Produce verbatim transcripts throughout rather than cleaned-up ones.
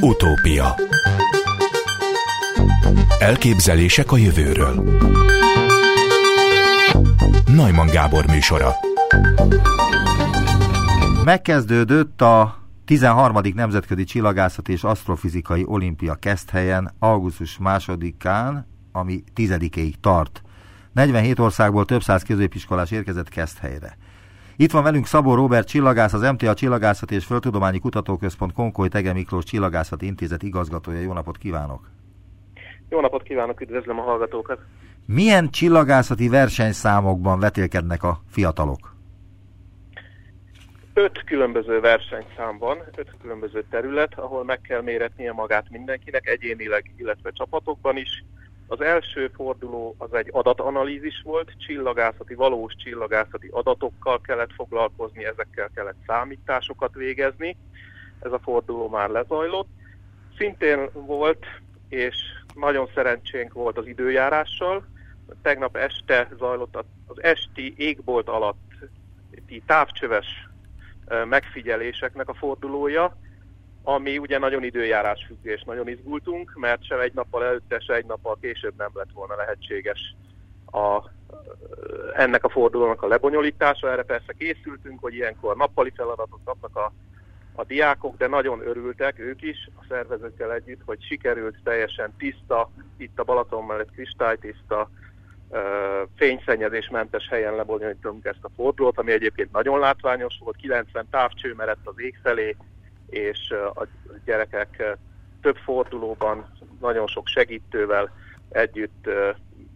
Utópia. Elképzelések a jövőről. Neumann Gábor műsora. Megkezdődött a tizenharmadik Nemzetközi Csillagászati és Asztrofizikai Olimpia Keszthelyen augusztus másodikán, ami tizedikéig tart. negyvenhét országból több száz középiskolás érkezett Keszthelyre. Itt van velünk Szabó Róbert csillagász, az em té á Csillagászati és Földtudományi Kutatóközpont Konkoly-Thege Miklós Csillagászati Intézet igazgatója. Jó napot kívánok! Jó napot kívánok, üdvözlöm a hallgatókat! Milyen csillagászati versenyszámokban vetélkednek a fiatalok? Öt különböző versenyszám van, öt különböző terület, ahol meg kell méretnie magát mindenkinek, egyénileg, illetve csapatokban is. Az első forduló az egy adatanalízis volt, csillagászati, valós csillagászati adatokkal kellett foglalkozni, ezekkel kellett számításokat végezni. Ez a forduló már lezajlott. Szintén volt, és nagyon szerencsénk volt az időjárással. Tegnap este zajlott az esti égbolt alatti távcsöves megfigyeléseknek a fordulója, ami ugye nagyon időjárás függő, és nagyon izgultunk, mert sem egy nappal előtte, se egy nappal később nem lett volna lehetséges a, ennek a fordulónak a lebonyolítása. Erre persze készültünk, hogy ilyenkor nappali feladatot kapnak a, a diákok, de nagyon örültek ők is a szervezőkkel együtt, hogy sikerült teljesen tiszta, itt a Balaton mellett kristálytiszta, fényszennyezésmentes helyen lebonyolítunk ezt a fordulót, ami egyébként nagyon látványos volt, kilencven távcső merett az ég felé, és a gyerekek több fordulóban nagyon sok segítővel együtt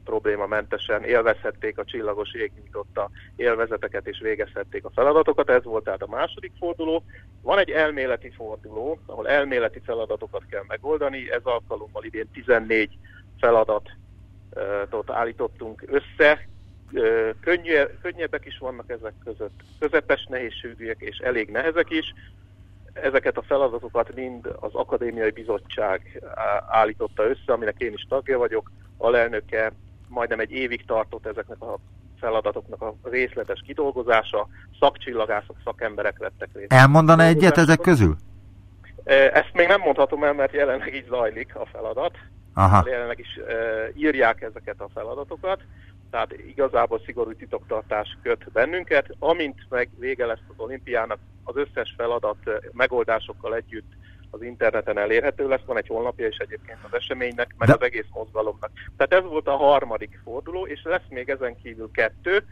problémamentesen élvezhették a csillagos ég nyújtotta élvezeteket, és végezhették a feladatokat. Ez volt tehát a második forduló. Van egy elméleti forduló, ahol elméleti feladatokat kell megoldani. Ez alkalommal idén tizennégy feladatot állítottunk össze. Könnyű, könnyebbek is vannak ezek között, közepes nehézségűek és elég nehezek is. Ezeket a feladatokat mind az Akadémiai Bizottság állította össze, aminek én is tagja vagyok. Alelnöke, majdnem egy évig tartott ezeknek a feladatoknak a részletes kidolgozása. Szakcsillagászok, szakemberek vettek részt. Elmondaná egyet ezek közül? Ezt még nem mondhatom el, mert jelenleg így zajlik a feladat. Aha. Jelenleg is írják ezeket a feladatokat. Tehát igazából szigorú titoktartás köt bennünket. Amint meg vége lesz az olimpiának, az összes feladat megoldásokkal együtt az interneten elérhető lesz, van egy honlapja is egyébként az eseménynek, meg de... az egész mozgalomnak. Tehát ez volt a harmadik forduló, és lesz még ezen kívül kettő,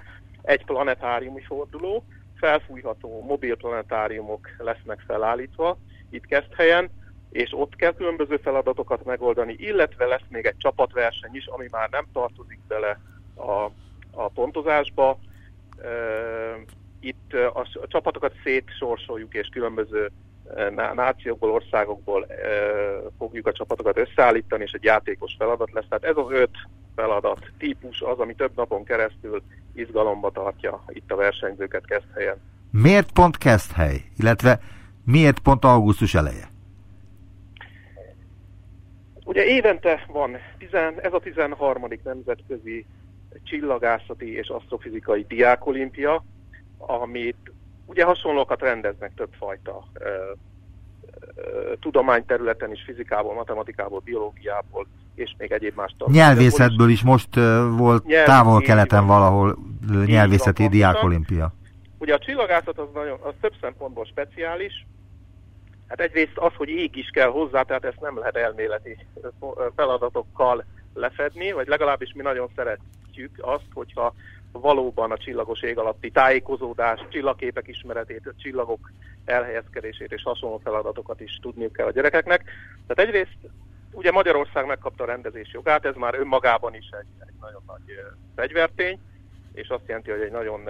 egy planetáriumi forduló, felfújható mobil planetáriumok lesznek felállítva itt Keszthelyen, és ott kell különböző feladatokat megoldani, illetve lesz még egy csapatverseny is, ami már nem tartozik bele a, a pontozásba. Ö- Itt a csapatokat szétsorsoljuk, és különböző nációkból, országokból fogjuk a csapatokat összeállítani, és egy játékos feladat lesz. Tehát ez az öt feladat típus az, ami több napon keresztül izgalomba tartja itt a versenyzőket Keszthelyen. Miért pont Keszthely, illetve miért pont augusztus eleje? Ugye évente van, ez a tizenharmadik Nemzetközi Csillagászati és Asztrofizikai Diákolimpia, amit ugye hasonlókat rendeznek többfajta ö, ö, tudományterületen is, fizikából, matematikából, biológiából, és még egyéb más tartalmából. Nyelvészetből is most ö, volt nyelv, távol-keleten valahol nyelvészeti diákolimpia. Ugye a csillagászat az, nagyon, az több szempontból speciális. Hát egyrészt az, hogy ég is kell hozzá, tehát ezt nem lehet elméleti feladatokkal lefedni, vagy legalábbis mi nagyon szeretjük azt, hogyha valóban a csillagos ég alatti tájékozódás, csillagképek ismeretét, a csillagok elhelyezkedését és hasonló feladatokat is tudniuk kell a gyerekeknek. Tehát egyrészt ugye Magyarország megkapta a rendezés jogát, ez már önmagában is egy, egy nagyon nagy fegyvertény, és azt jelenti, hogy egy nagyon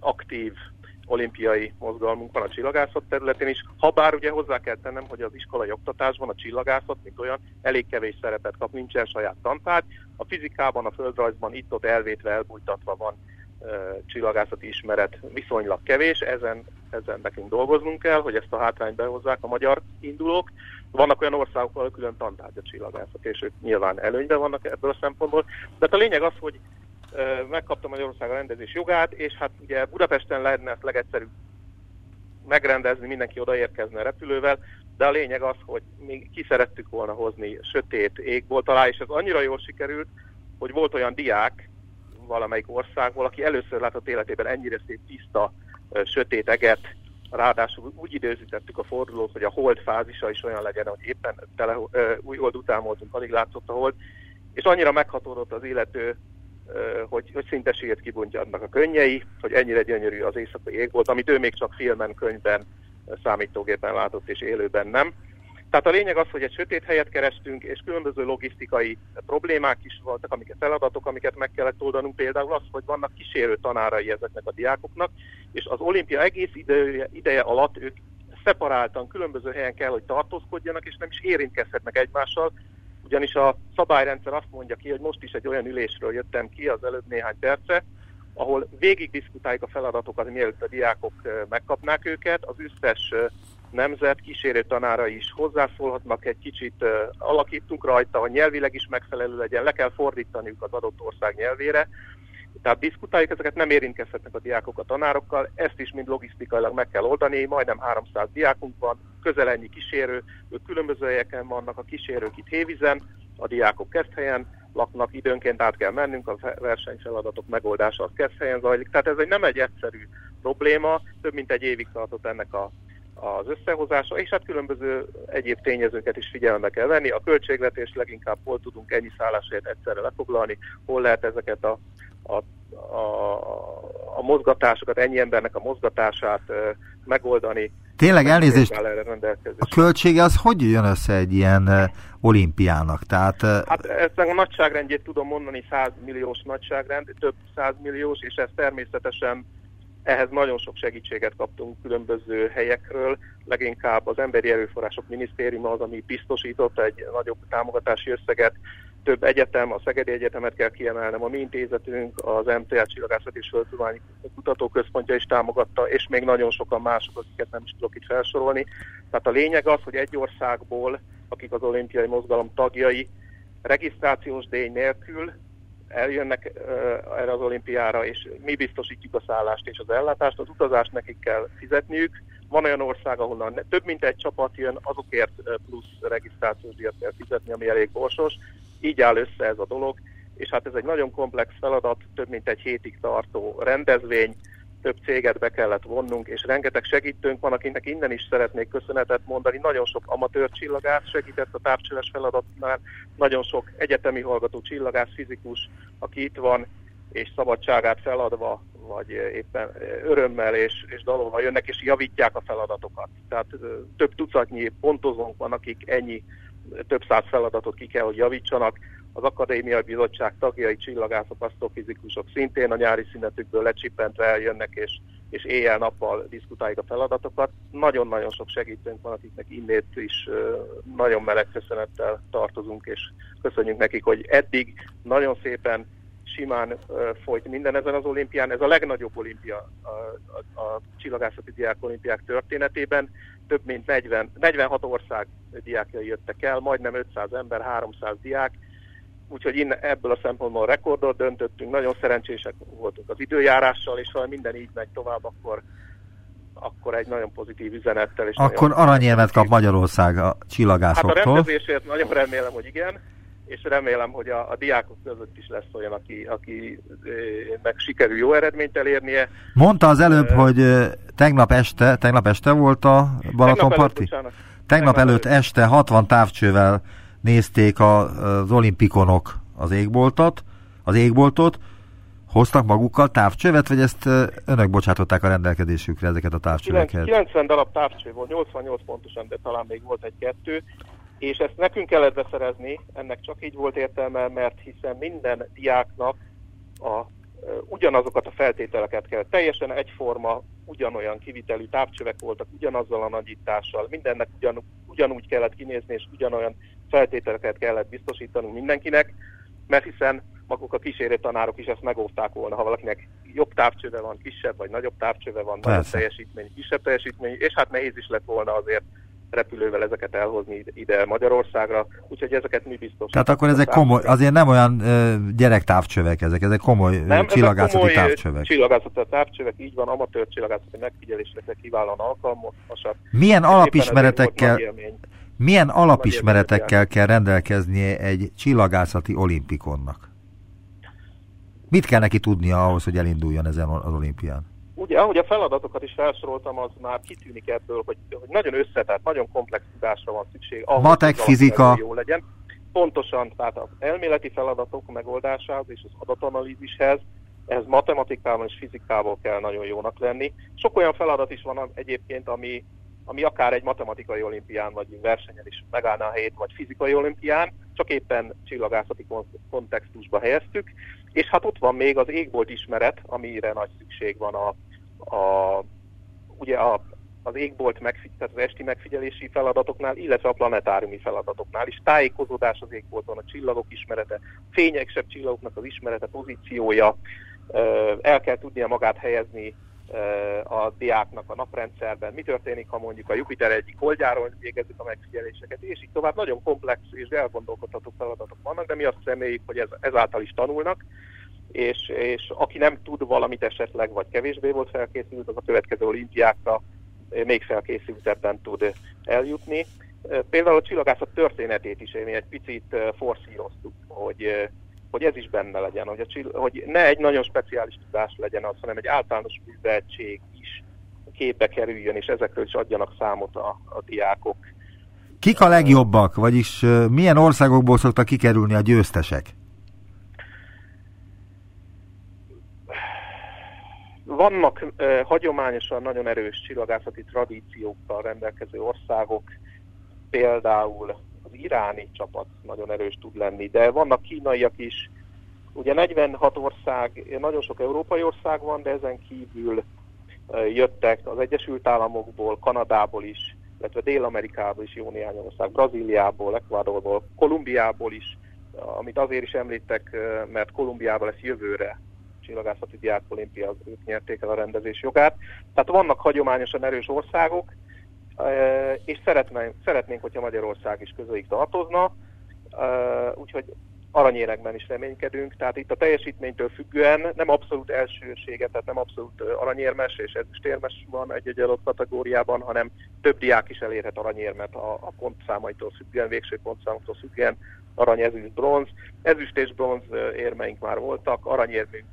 aktív olimpiai mozgalmunk van a csillagászat területén is. Habár ugye hozzá kell tennem, hogy az iskolai oktatásban a csillagászat, mint olyan, elég kevés szerepet kap, nincsen saját tantárgy. A fizikában, a földrajzban itt-ott elvétve, elbújtatva van e, csillagászati ismeret viszonylag kevés. Ezen, ezen nekünk dolgoznunk kell, hogy ezt a hátrányt behozzák a magyar indulók. Vannak olyan országok, ahol külön tantárgy a csillagászat, és ők nyilván előnyben vannak ebből a szempontból. De a lényeg az, hogy megkapta Magyarország a rendezés jogát, és hát ugye Budapesten lenne legegyszerűbb megrendezni, mindenki odaérkezne repülővel, de a lényeg az, hogy még ki szerettük volna hozni sötét égbolt alá, és ez annyira jól sikerült, hogy volt olyan diák valamelyik országból, aki először látott életében ennyire szép tiszta, sötét eget, ráadásul úgy időzítettük a fordulót, hogy a hold fázisa is olyan legyen, hogy éppen tele, új hold után voltunk, alig látszott a hold, és annyira meghatódott az illető, hogy, hogy szinte sírt kibontjadnak a könnyei, hogy ennyire gyönyörű az éjszakai égbolt, amit ő még csak filmen, könyvben, számítógépen látott, és élőben nem. Tehát a lényeg az, hogy egy sötét helyet kerestünk, és különböző logisztikai problémák is voltak, amiket feladatok, amiket meg kellett oldanunk, például az, hogy vannak kísérő tanárai ezeknek a diákoknak, és az olimpia egész ideje, ideje alatt ők szeparáltan, különböző helyen kell, hogy tartózkodjanak, és nem is érintkezhetnek egymással, ugyanis a szabályrendszer azt mondja ki, hogy most is egy olyan ülésről jöttem ki az előbb néhány perce, ahol végig diszkutáljuk a feladatokat, mielőtt a diákok megkapnák őket, az összes nemzet kísérő tanára is hozzászólhatnak, egy kicsit alakítunk rajta, hogy nyelvileg is megfelelő legyen, le kell fordítaniuk az adott ország nyelvére. Tehát diszkutáljuk, ezeket nem érintkezhetnek a diákok a tanárokkal, ezt is mind logisztikailag meg kell oldani, majdnem háromszáz diákunk van, közel ennyi kísérő, ők különböző helyeken vannak, a kísérők itt Hévízen, a diákok Keszthelyen laknak, időnként át kell mennünk, a versenyfeladatok megoldása az Keszthelyen zajlik. Tehát ez egy nem egy egyszerű probléma, több mint egy évig tartott ennek a az összehozása, és hát különböző egyéb tényezőket is figyelembe kell venni. A költségvetés leginkább hol tudunk ennyi szállásért egyszerre lefoglalni, hol lehet ezeket a, a, a, a mozgatásokat, ennyi embernek a mozgatását e, megoldani. Tényleg elnézést, a költsége az hogy jön össze egy ilyen e, olimpiának? Tehát, e... Hát ezt a nagyságrendjét tudom mondani, száz milliós nagyságrend, több száz milliós, és ez természetesen ehhez nagyon sok segítséget kaptunk különböző helyekről, leginkább az Emberi Erőforrások Minisztériuma az, ami biztosított egy nagyobb támogatási összeget, több egyetem, a Szegedi Egyetemet kell kiemelnem, a mi intézetünk, az em té á Csillagászati és Földtudományi Kutatóközpontja is támogatta, és még nagyon sokan mások, akiket nem is tudok itt felsorolni. Tehát a lényeg az, hogy egy országból, akik az olimpiai mozgalom tagjai, regisztrációs díj nélkül eljönnek uh, erre az olimpiára, és mi biztosítjuk a szállást és az ellátást, az utazást nekik kell fizetniük. Van olyan ország, ahonnan több mint egy csapat jön, azokért plusz regisztrációs díjat kell fizetni, ami elég borsos. Így áll össze ez a dolog, és hát ez egy nagyon komplex feladat, több mint egy hétig tartó rendezvény, több céget be kellett vonnunk, és rengeteg segítőnk van, akinek innen is szeretnék köszönetet mondani. Nagyon sok amatőr csillagász segített a távcsöves feladatnál, nagyon sok egyetemi hallgató csillagász, fizikus, aki itt van, és szabadságát feladva, vagy éppen örömmel és, és dalolva jönnek, és javítják a feladatokat. Tehát több tucatnyi pontozónk van, akik ennyi, több száz feladatot ki kell, hogy javítsanak. Az Akadémiai Bizottság tagjai, csillagászok, asztrofizikusok szintén a nyári szünetükből lecsippentve eljönnek, és, és éjjel-nappal diszkutáljuk a feladatokat. Nagyon-nagyon sok segítőnk van, akiknek innét is nagyon meleg köszönettel tartozunk, és köszönjük nekik, hogy eddig nagyon szépen, simán folyt minden ezen az olimpián. Ez a legnagyobb olimpia a, a, a csillagászati diák olimpiák történetében. Több mint negyven, negyvenhat ország diákjai jöttek el, majdnem ötszáz ember, háromszáz diák, úgyhogy innen, ebből a szempontból rekordot döntöttünk, nagyon szerencsések voltunk az időjárással, és ha minden így megy tovább, akkor, akkor egy nagyon pozitív üzenettel. És akkor aranyérmet kap Magyarország a csillagászoktól. Hát a rendezésért nagyon remélem, hogy igen, és remélem, hogy a, a diákok között is lesz olyan, aki, aki meg sikerül jó eredményt elérnie. Mondta az előbb, e- hogy tegnap este, tegnap este volt a Balaton parti? Tegnap, tegnap előtt este hatvan távcsővel nézték az olimpikonok az égboltot, az égboltot, hoztak magukkal távcsövet, vagy ezt önök bocsátották a rendelkezésükre ezeket a távcsöveket? kilencven darab távcső volt, nyolcvannyolc pontosan, de talán még volt egy-kettő, és ezt nekünk kellett beszerezni, ennek csak így volt értelme, mert hiszen minden diáknak a ugyanazokat a feltételeket kell. Teljesen egyforma, ugyanolyan kivitelű távcsövek voltak, ugyanazzal a nagyítással, mindennek ugyan, ugyanúgy kellett kinézni, és ugyanolyan feltételeket kellett biztosítanunk mindenkinek, mert hiszen maguk a kísérő tanárok is ezt megóvták volna, ha valakinek jobb távcsöve van, kisebb vagy nagyobb távcsöve van, nagyobb teljesítmény, kisebb teljesítmény, és hát nehéz is lett volna azért repülővel ezeket elhozni ide Magyarországra, úgyhogy ezeket mi biztos. Tehát akkor ezek komoly, azért nem olyan ö, gyerektávcsövek ezek, ezek komoly nem, csillagászati ezek komoly távcsövek. Csillagászati távcsövek, így van, amatőr csillagászati megfigyelésre kiválóan alkalmasak. Milyen alapismeretekkel, élmény, milyen alapismeretekkel kell rendelkeznie egy csillagászati olimpikonnak? Mit kell neki tudnia ahhoz, hogy elinduljon ezen az olimpián? Ugye, ahogy a feladatokat is felsoroltam, az már kitűnik ebből, hogy, hogy nagyon összetett, nagyon komplex tudásra van szükség. Ahhoz, matek, fizika. Jó legyen. Pontosan, tehát az elméleti feladatok megoldásához és az adatanalízishez, ehhez matematikában és fizikából kell nagyon jónak lenni. Sok olyan feladat is van egyébként, ami, ami akár egy matematikai olimpián, vagy versenyen is megállna a helyét, vagy fizikai olimpián, csak éppen csillagászati kontextusba helyeztük. És hát ott van még az égbolt ismeret, amire nagy szükség van a, a, ugye a, az égbolt, megfigy- tehát az esti megfigyelési feladatoknál, illetve a planetáriumi feladatoknál is. Tájékozódás az égbolton, a csillagok ismerete, fényegsebb csillagoknak az ismerete, pozíciója, el kell tudnia magát helyezni a diáknak a naprendszerben, mi történik, ha mondjuk a Jupiter egyik holdjáról végezik a megfigyeléseket, és így tovább. Nagyon komplex és elgondolkodható feladatok vannak, de mi azt reméljük, hogy ez, ezáltal is tanulnak, és, és aki nem tud valamit esetleg, vagy kevésbé volt felkészült, az a következő olimpiákra még felkészültebben tud eljutni. Például a csillagászat történetét is én egy picit forszíroztuk, hogy hogy ez is benne legyen, hogy, a csill- hogy ne egy nagyon speciális tudás legyen az, hanem egy általános műveltség is képbe kerüljön, és ezekről is adjanak számot a, a diákok. Kik a legjobbak, vagyis milyen országokból szoktak kikerülni a győztesek? Vannak eh, hagyományosan nagyon erős csillagászati tradíciókkal rendelkező országok, például az iráni csapat nagyon erős tud lenni, de vannak kínaiak is. Ugye negyvenhat ország, nagyon sok európai ország van, de ezen kívül jöttek az Egyesült Államokból, Kanadából is, illetve Dél-Amerikából is jó néhány ország, Brazíliából, Ecuadorból, Kolumbiából is, amit azért is említek, mert Kolumbiában lesz jövőre csillagászati diák olimpia, ők nyerték el a rendezés jogát. Tehát vannak hagyományosan erős országok, és szeretnénk, szeretnénk, hogyha Magyarország is közéjük tartozna, úgyhogy aranyérekben is reménykedünk, tehát itt a teljesítménytől függően nem abszolút elsősége, tehát nem abszolút aranyérmes és ezüstérmes van egy-egy adott kategóriában, hanem több diák is elérhet aranyérmet a, a pontszámaitól függően, végső pontszámoktól függően, arany, ezüst, bronz. Ezüst és bronz érmeink már voltak, aranyérmünk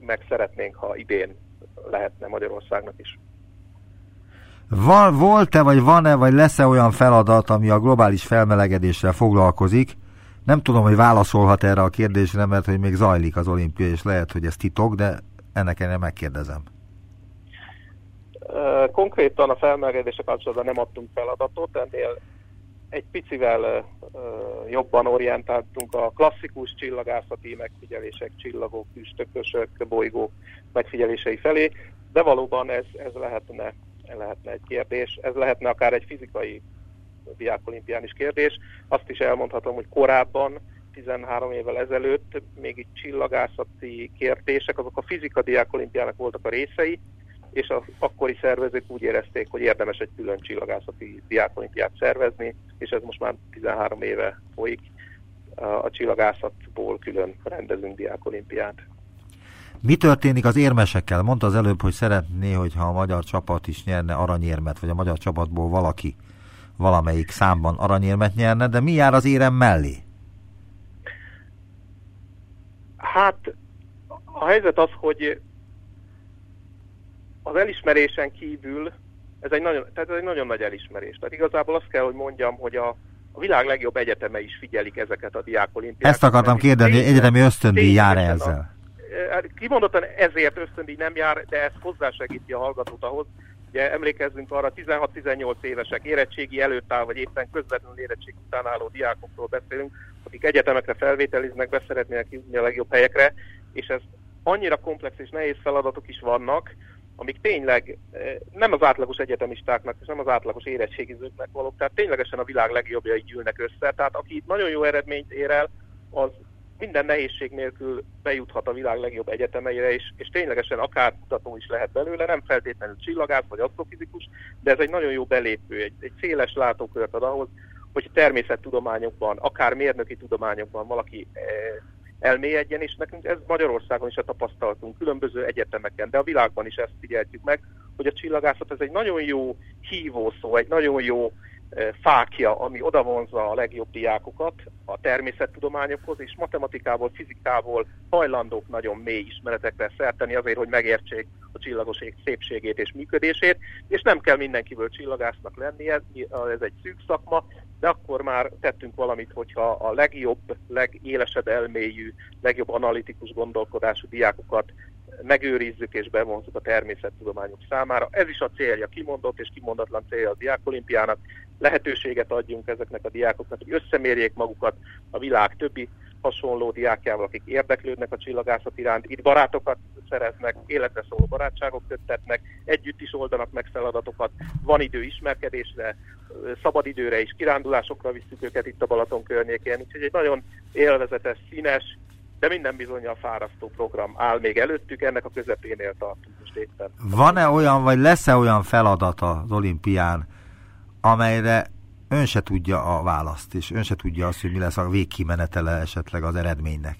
meg szeretnénk, ha idén lehetne Magyarországnak is. Van, volt-e, vagy van-e, vagy lesz-e olyan feladat, ami a globális felmelegedéssel foglalkozik? Nem tudom, hogy válaszolhat erre a kérdésre, mert hogy még zajlik az olimpia, és lehet, hogy ez titok, de ennek ennél megkérdezem. Konkrétan a felmelegedéssel kapcsolatban nem adtunk feladatot, ennél egy picivel jobban orientáltunk a klasszikus csillagászati megfigyelések, csillagok, üstökösök, bolygók megfigyelései felé, de valóban ez, ez lehetne lehetne egy kérdés, ez lehetne akár egy fizikai diákolimpián is kérdés. Azt is elmondhatom, hogy korábban, tizenhárom évvel ezelőtt még itt csillagászati kérdések, azok a fizika diákolimpiának voltak a részei, és az akkori szervezők úgy érezték, hogy érdemes egy külön csillagászati diákolimpiát szervezni, és ez most már tizenhárom éve folyik, a csillagászatból külön rendezünk diákolimpiát. Mi történik az érmesekkel? Mondta az előbb, hogy szeretné, hogyha a magyar csapat is nyerne aranyérmet, vagy a magyar csapatból valaki valamelyik számban aranyérmet nyerne, de mi jár az érem mellé? Hát a helyzet az, hogy az elismerésen kívül, ez egy nagyon, tehát ez egy nagyon nagy elismerés. Tehát igazából azt kell, hogy mondjam, hogy a A világ legjobb egyeteme is figyelik ezeket a diákolimpiákat. Ezt akartam kérdezni, hogy egyetemi ösztöndíj jár ezzel? Kimondottan ezért ösztöndíj nem jár, de ez hozzásegíti a hallgatót ahhoz. Ugye emlékezzünk arra, tizenhat-tizennyolc évesek, érettségi előtt áll, vagy éppen közvetlenül érettség után álló diákokról beszélünk, akik egyetemekre felvételiznek, be szeretnének jutni a legjobb helyekre, és ez annyira komplex és nehéz feladatok is vannak, amik tényleg nem az átlagos egyetemistáknak és nem az átlagos érettségizőknek valók, tehát ténylegesen a világ legjobbjai gyűlnek össze. Tehát aki itt nagyon jó eredményt ér el, az minden nehézség nélkül bejuthat a világ legjobb egyetemeire, és, és ténylegesen akár kutató is lehet belőle, nem feltétlenül csillagász vagy asztrofizikus, de ez egy nagyon jó belépő, egy, egy széles látókört ad ahhoz, hogy természettudományokban, akár mérnöki tudományokban valaki elmélyedjen, és nekünk ez Magyarországon is a tapasztalatunk, különböző egyetemeken, de a világban is ezt figyeljük meg, hogy a csillagászat ez egy nagyon jó hívószó, egy nagyon jó fákja, ami odavonzza a legjobb diákokat a természettudományokhoz, és matematikából, fizikából hajlandók nagyon mély ismeretekre szerteni azért, hogy megértsék a csillagos ég szépségét és működését, és nem kell mindenkiből csillagásznak lennie, ez egy szűk szakma, de akkor már tettünk valamit, hogyha a legjobb, legélesebb elmélyű, legjobb analitikus gondolkodású diákokat megőrizzük és bevonzuk a természettudományok számára. Ez is a célja, kimondott és kimondatlan célja a diákolimpiának. Lehetőséget adjunk ezeknek a diákoknak, hogy összemérjék magukat a világ többi hasonló diákjával, akik érdeklődnek a csillagászat iránt. Itt barátokat szereznek, életre szóló barátságok köttetnek, együtt is oldanak meg feladatokat, van idő ismerkedésre, szabadidőre és kirándulásokra visszük őket itt a Balaton környékén. Úgyhogy egy nagyon élvezetes, színes, de minden bizonnyal fárasztó program áll még előttük, ennek a közepénél tartunk most éppen. Van-e olyan, vagy lesz-e olyan feladat az olimpián, amelyre ön se tudja a választ, és ön se tudja azt, hogy mi lesz a végkimenetele esetleg az eredménynek?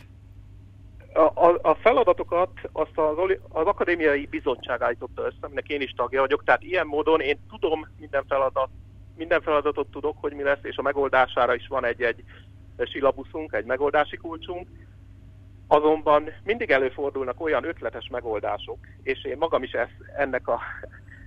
A, a, a feladatokat azt az, az akadémiai bizottság állította össze, aminek én is tagja vagyok, tehát ilyen módon én tudom minden feladat, minden feladatot tudok, hogy mi lesz, és a megoldására is van egy-egy silabuszunk, egy megoldási kulcsunk. Azonban mindig előfordulnak olyan ötletes megoldások, és én magam is ezt, ennek a...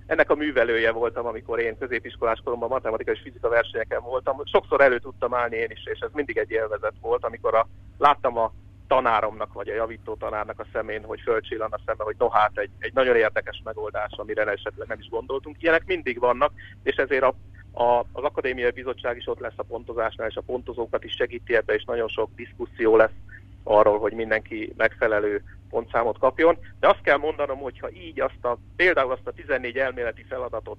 Ennek a művelője voltam, amikor én középiskolás koromban matematika és fizika versenyeken voltam. Sokszor elő tudtam állni én is, és ez mindig egy élvezet volt, amikor a, láttam a tanáromnak, vagy a javító tanárnak a szemén, hogy fölcsillan a szeme, hogy no hát egy, egy nagyon érdekes megoldás, amire esetleg nem is gondoltunk. Ilyenek mindig vannak, és ezért a, a, az Akadémiai Bizottság is ott lesz a pontozásnál, és a pontozókat is segíti ebbe, és nagyon sok diszkuszió lesz arról, hogy mindenki megfelelő pontszámot kapjon, de azt kell mondanom, hogy ha így azt a, például azt a tizennégy elméleti feladatot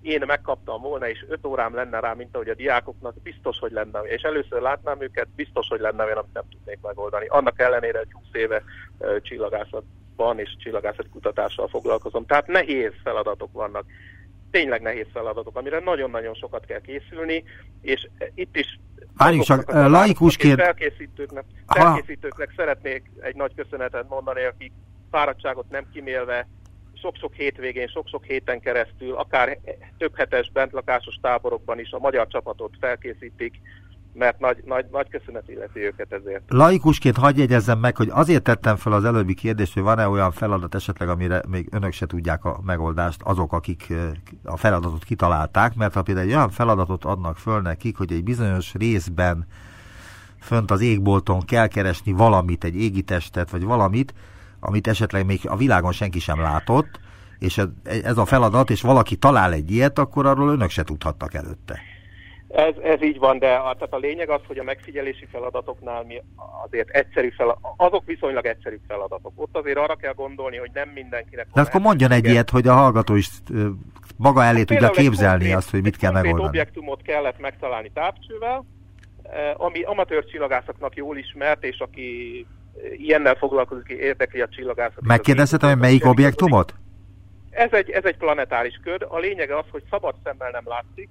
én megkaptam volna, és öt órám lenne rá, mint ahogy a diákoknak, biztos, hogy lenne, és először látnám őket, biztos, hogy lenne olyan, amit nem tudnék megoldani. Annak ellenére, hogy húsz éve uh, csillagászatban és csillagászati kutatással foglalkozom. Tehát nehéz feladatok vannak, tényleg nehéz feladatok, amire nagyon-nagyon sokat kell készülni, és itt is Várjunk csak, laikusként... Felkészítőknek, felkészítőknek szeretnék egy nagy köszönetet mondani, akik fáradtságot nem kimélve, sok-sok hétvégén, sok-sok héten keresztül, akár több hetes bentlakásos táborokban is a magyar csapatot felkészítik, mert nagy, nagy, nagy köszönet illeti őket ezért. Laikusként hadd jegyezzem meg, hogy azért tettem fel az előbbi kérdést, hogy van-e olyan feladat esetleg, amire még önök se tudják a megoldást, azok, akik a feladatot kitalálták, mert ha például egy olyan feladatot adnak föl nekik, hogy egy bizonyos részben fönt az égbolton kell keresni valamit, egy égitestet, vagy valamit, amit esetleg még a világon senki sem látott, és ez a feladat, és valaki talál egy ilyet, akkor arról önök se tudhattak előtte. Ez, ez így van, de a, tehát a lényeg az, hogy a megfigyelési feladatoknál mi azért egyszerű feladatok, azok viszonylag egyszerű feladatok. Ott azért arra kell gondolni, hogy nem mindenkinek... De akkor mondjon egy ilyet, hogy a hallgató is maga elé tudja képzelni azt, hogy mit kell megoldani. Egy objektumot kellett megtalálni távcsővel, ami amatőr csillagászoknak jól ismert, és aki ilyennel foglalkozik, érdekli a csillagászatot. Megkérdezhetem, hogy melyik objektumot? Ez egy, ez egy planetáris köd. A lényege az, hogy szabad szemmel nem látszik,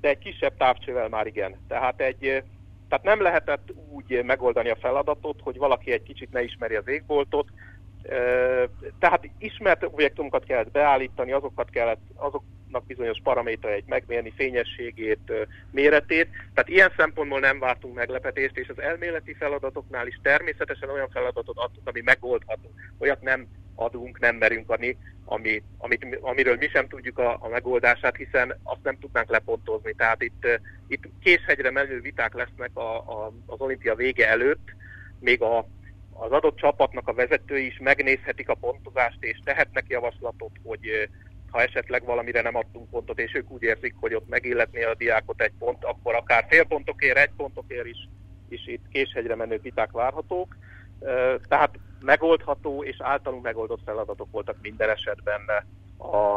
de egy kisebb távcsővel már igen. Tehát, egy, tehát nem lehetett úgy megoldani a feladatot, hogy valaki egy kicsit ne ismeri az égboltot. Tehát ismert objektumokat kellett beállítani, azokat kellett, azoknak bizonyos paramétereit megmérni, fényességét, méretét. Tehát ilyen szempontból nem vártunk meglepetést, és az elméleti feladatoknál is természetesen olyan feladatot adtunk, ami megoldható. Olyat nem adunk, nem merünk adni, ami, amit, amiről mi sem tudjuk a, a megoldását, hiszen azt nem tudnánk lepontozni. Tehát itt, itt késhegyre menő viták lesznek a, a, az olimpia vége előtt, még a, az adott csapatnak a vezetői is megnézhetik a pontozást, és tehetnek javaslatot, hogy ha esetleg valamire nem adtunk pontot, és ők úgy érzik, hogy ott megilletné a diákot egy pont, akkor akár fél pontokért, egy pontokért is, is itt késhegyre menő viták várhatók. Tehát megoldható és általunk megoldott feladatok voltak minden esetben a, a,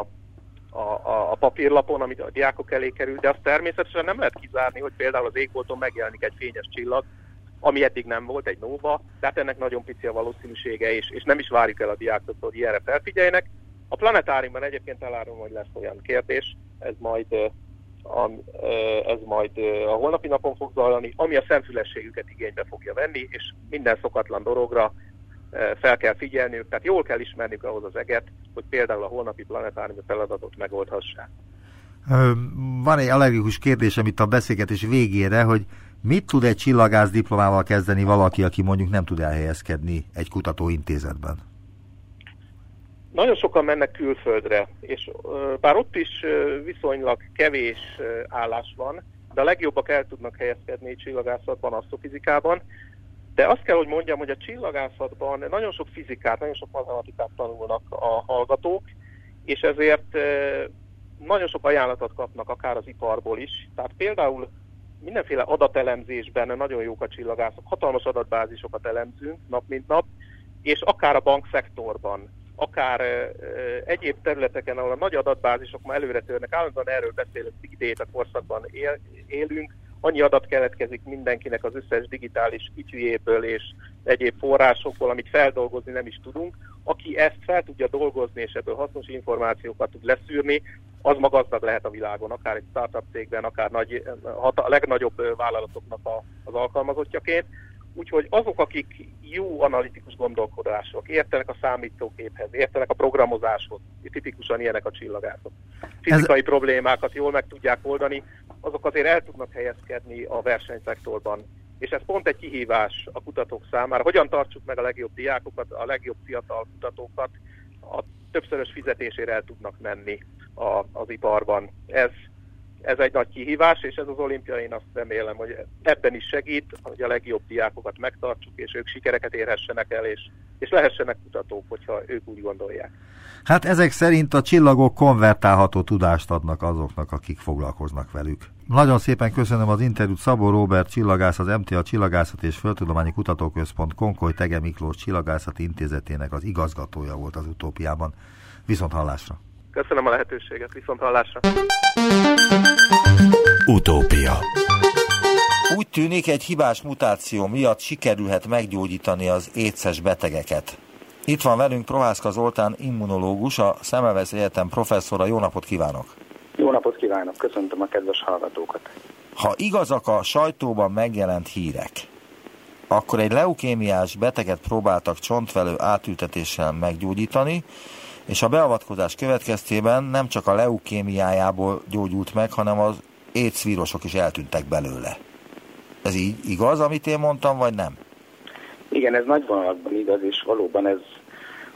a papírlapon, amit a diákok elé kerül, de azt természetesen nem lehet kizárni, hogy például az égbolton megjelenik egy fényes csillag, ami eddig nem volt, egy nóva, tehát ennek nagyon pici a valószínűsége, és, és nem is várjuk el a diákoktól, hogy ilyenre felfigyeljenek. A planetáriumban egyébként elárulom, hogy lesz olyan kérdés, ez majd, ez majd a holnapi napon fog zajlani, ami a szemfülességüket igénybe fogja venni, és minden szokatlan dologra fel kell figyelniük, tehát jól kell ismerniük ahhoz az eget, hogy például a holnapi planetáriumi feladatot megoldhassák. Van egy allergikus kérdés, amit a beszélgetés végére, hogy mit tud egy csillagász diplomával kezdeni valaki, aki mondjuk nem tud elhelyezkedni egy kutatóintézetben? Nagyon sokan mennek külföldre, és bár ott is viszonylag kevés állás van, de a legjobbak el tudnak helyezkedni csillagászatban, asztrofizikában. De azt kell, hogy mondjam, hogy a csillagászatban nagyon sok fizikát, nagyon sok matematikát tanulnak a hallgatók, és ezért nagyon sok ajánlatot kapnak akár az iparból is. Tehát például mindenféle adatelemzésben nagyon jók a csillagászok, hatalmas adatbázisokat elemzünk nap mint nap, és akár a bankszektorban, akár egyéb területeken, ahol a nagy adatbázisok ma előre törnek, állandóan erről beszélünk, big data korszakban él, élünk, annyi adat keletkezik mindenkinek az összes digitális kityűjéből és egyéb forrásokból, amit feldolgozni nem is tudunk. Aki ezt fel tudja dolgozni, és ebből hasznos információkat tud leszűrni, az ma gazdag lehet a világon, akár egy startup cégben, akár nagy, a legnagyobb vállalatoknak a, az alkalmazottjaként. Úgyhogy azok, akik jó analitikus gondolkodások, értenek a számítógéphez, értenek a programozáshoz, tipikusan ilyenek a csillagászok. Fizikai Ez... problémákat jól meg tudják oldani, azok azért el tudnak helyezkedni a versenyszektorban. És ez pont egy kihívás a kutatók számára. Hogyan tartsuk meg a legjobb diákokat, a legjobb fiatal kutatókat, a többszörös fizetésére el tudnak menni a, az iparban. Ez, ez egy nagy kihívás, és ez az olimpia, én azt remélem, hogy ebben is segít, hogy a legjobb diákokat megtartsuk, és ők sikereket érhessenek el, és, és lehessenek kutatók, hogyha ők úgy gondolják. Hát ezek szerint a csillagok konvertálható tudást adnak azoknak, akik foglalkoznak velük. Nagyon szépen köszönöm az interjút. Szabó Róbert csillagász, az em té á Csillagászati és Földtudományi Kutatóközpont Konkoly-Thege Miklós Csillagászati Intézetének az igazgatója volt az Utópiában. Viszont hallásra! Köszönöm a lehetőséget, viszont hallásra! Utópia. Úgy tűnik, egy hibás mutáció miatt sikerülhet meggyógyítani az étszes betegeket. Itt van velünk Prohászka Zoltán immunológus, a Semmelweis Egyetem professzora. Jó napot kívánok! Jó napot kívánok! Köszöntöm a kedves hallgatókat! Ha igazak a sajtóban megjelent hírek, akkor egy leukémiás beteget próbáltak csontvelő átültetéssel meggyógyítani, és a beavatkozás következtében nem csak a leukémiájából gyógyult meg, hanem az AIDS vírusok is eltűntek belőle. Ez így igaz, amit én mondtam, vagy nem? Igen, ez nagy vonalakban igaz, és valóban ez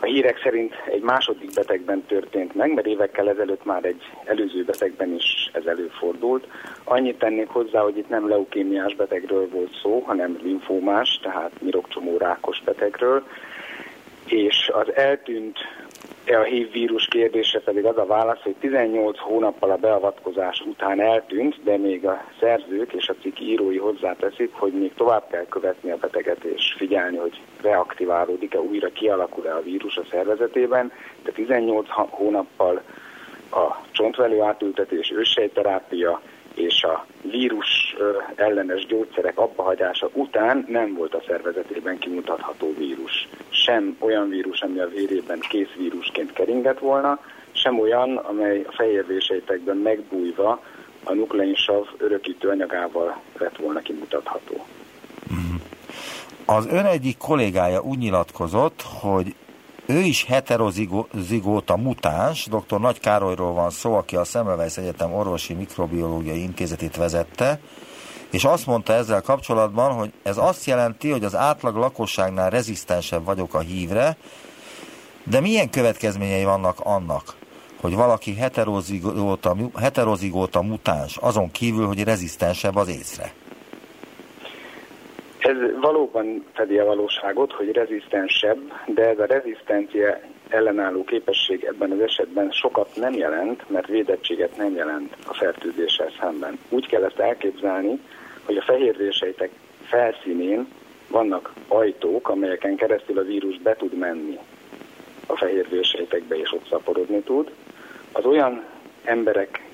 a hírek szerint egy második betegben történt meg, mert évekkel ezelőtt már egy előző betegben is ez előfordult. Annyit tennék hozzá, hogy itt nem leukémiás betegről volt szó, hanem limfómás, tehát mirokcsomó rákos betegről, és az eltűnt a há i vé vírus kérdése pedig az a válasz, hogy tizennyolc hónappal a beavatkozás után eltűnt, de még a szerzők és a cikk írói hozzáteszik, hogy még tovább kell követni a beteget és figyelni, hogy reaktiválódik-e, újra kialakul-e a vírus a szervezetében, de tizennyolc hónappal a csontvelő átültetés, őssejterápia és a vírus ellenes gyógyszerek abbahagyása után nem volt a szervezetében kimutatható vírus. Sem olyan vírus, ami a vérében kész vírusként keringett volna, sem olyan, amely a fejérvérsejtekben megbújva a nukleinsav örökítő anyagával lett volna kimutatható. Az ön egyik kollégája úgy nyilatkozott, hogy ő is heterozigóta mutáns, dr. Nagy Károlyról van szó, aki a Semmelweis Egyetem Orvosi Mikrobiológiai Intézetét vezette, és azt mondta ezzel kapcsolatban, hogy ez azt jelenti, hogy az átlag lakosságnál rezisztensebb vagyok a hívre, de milyen következményei vannak annak, hogy valaki heterozigóta, heterozigóta mutáns, azon kívül, hogy rezisztensebb az észre? Ez valóban fedi a valóságot, hogy rezisztensebb, de ez a rezisztencia ellenálló képesség ebben az esetben sokat nem jelent, mert védettséget nem jelent a fertőzéssel szemben. Úgy kell ezt elképzelni, hogy a fehérvérsejtek felszínén vannak ajtók, amelyeken keresztül a vírus be tud menni a fehérvérsejtekbe, és ott szaporodni tud. Az olyan emberek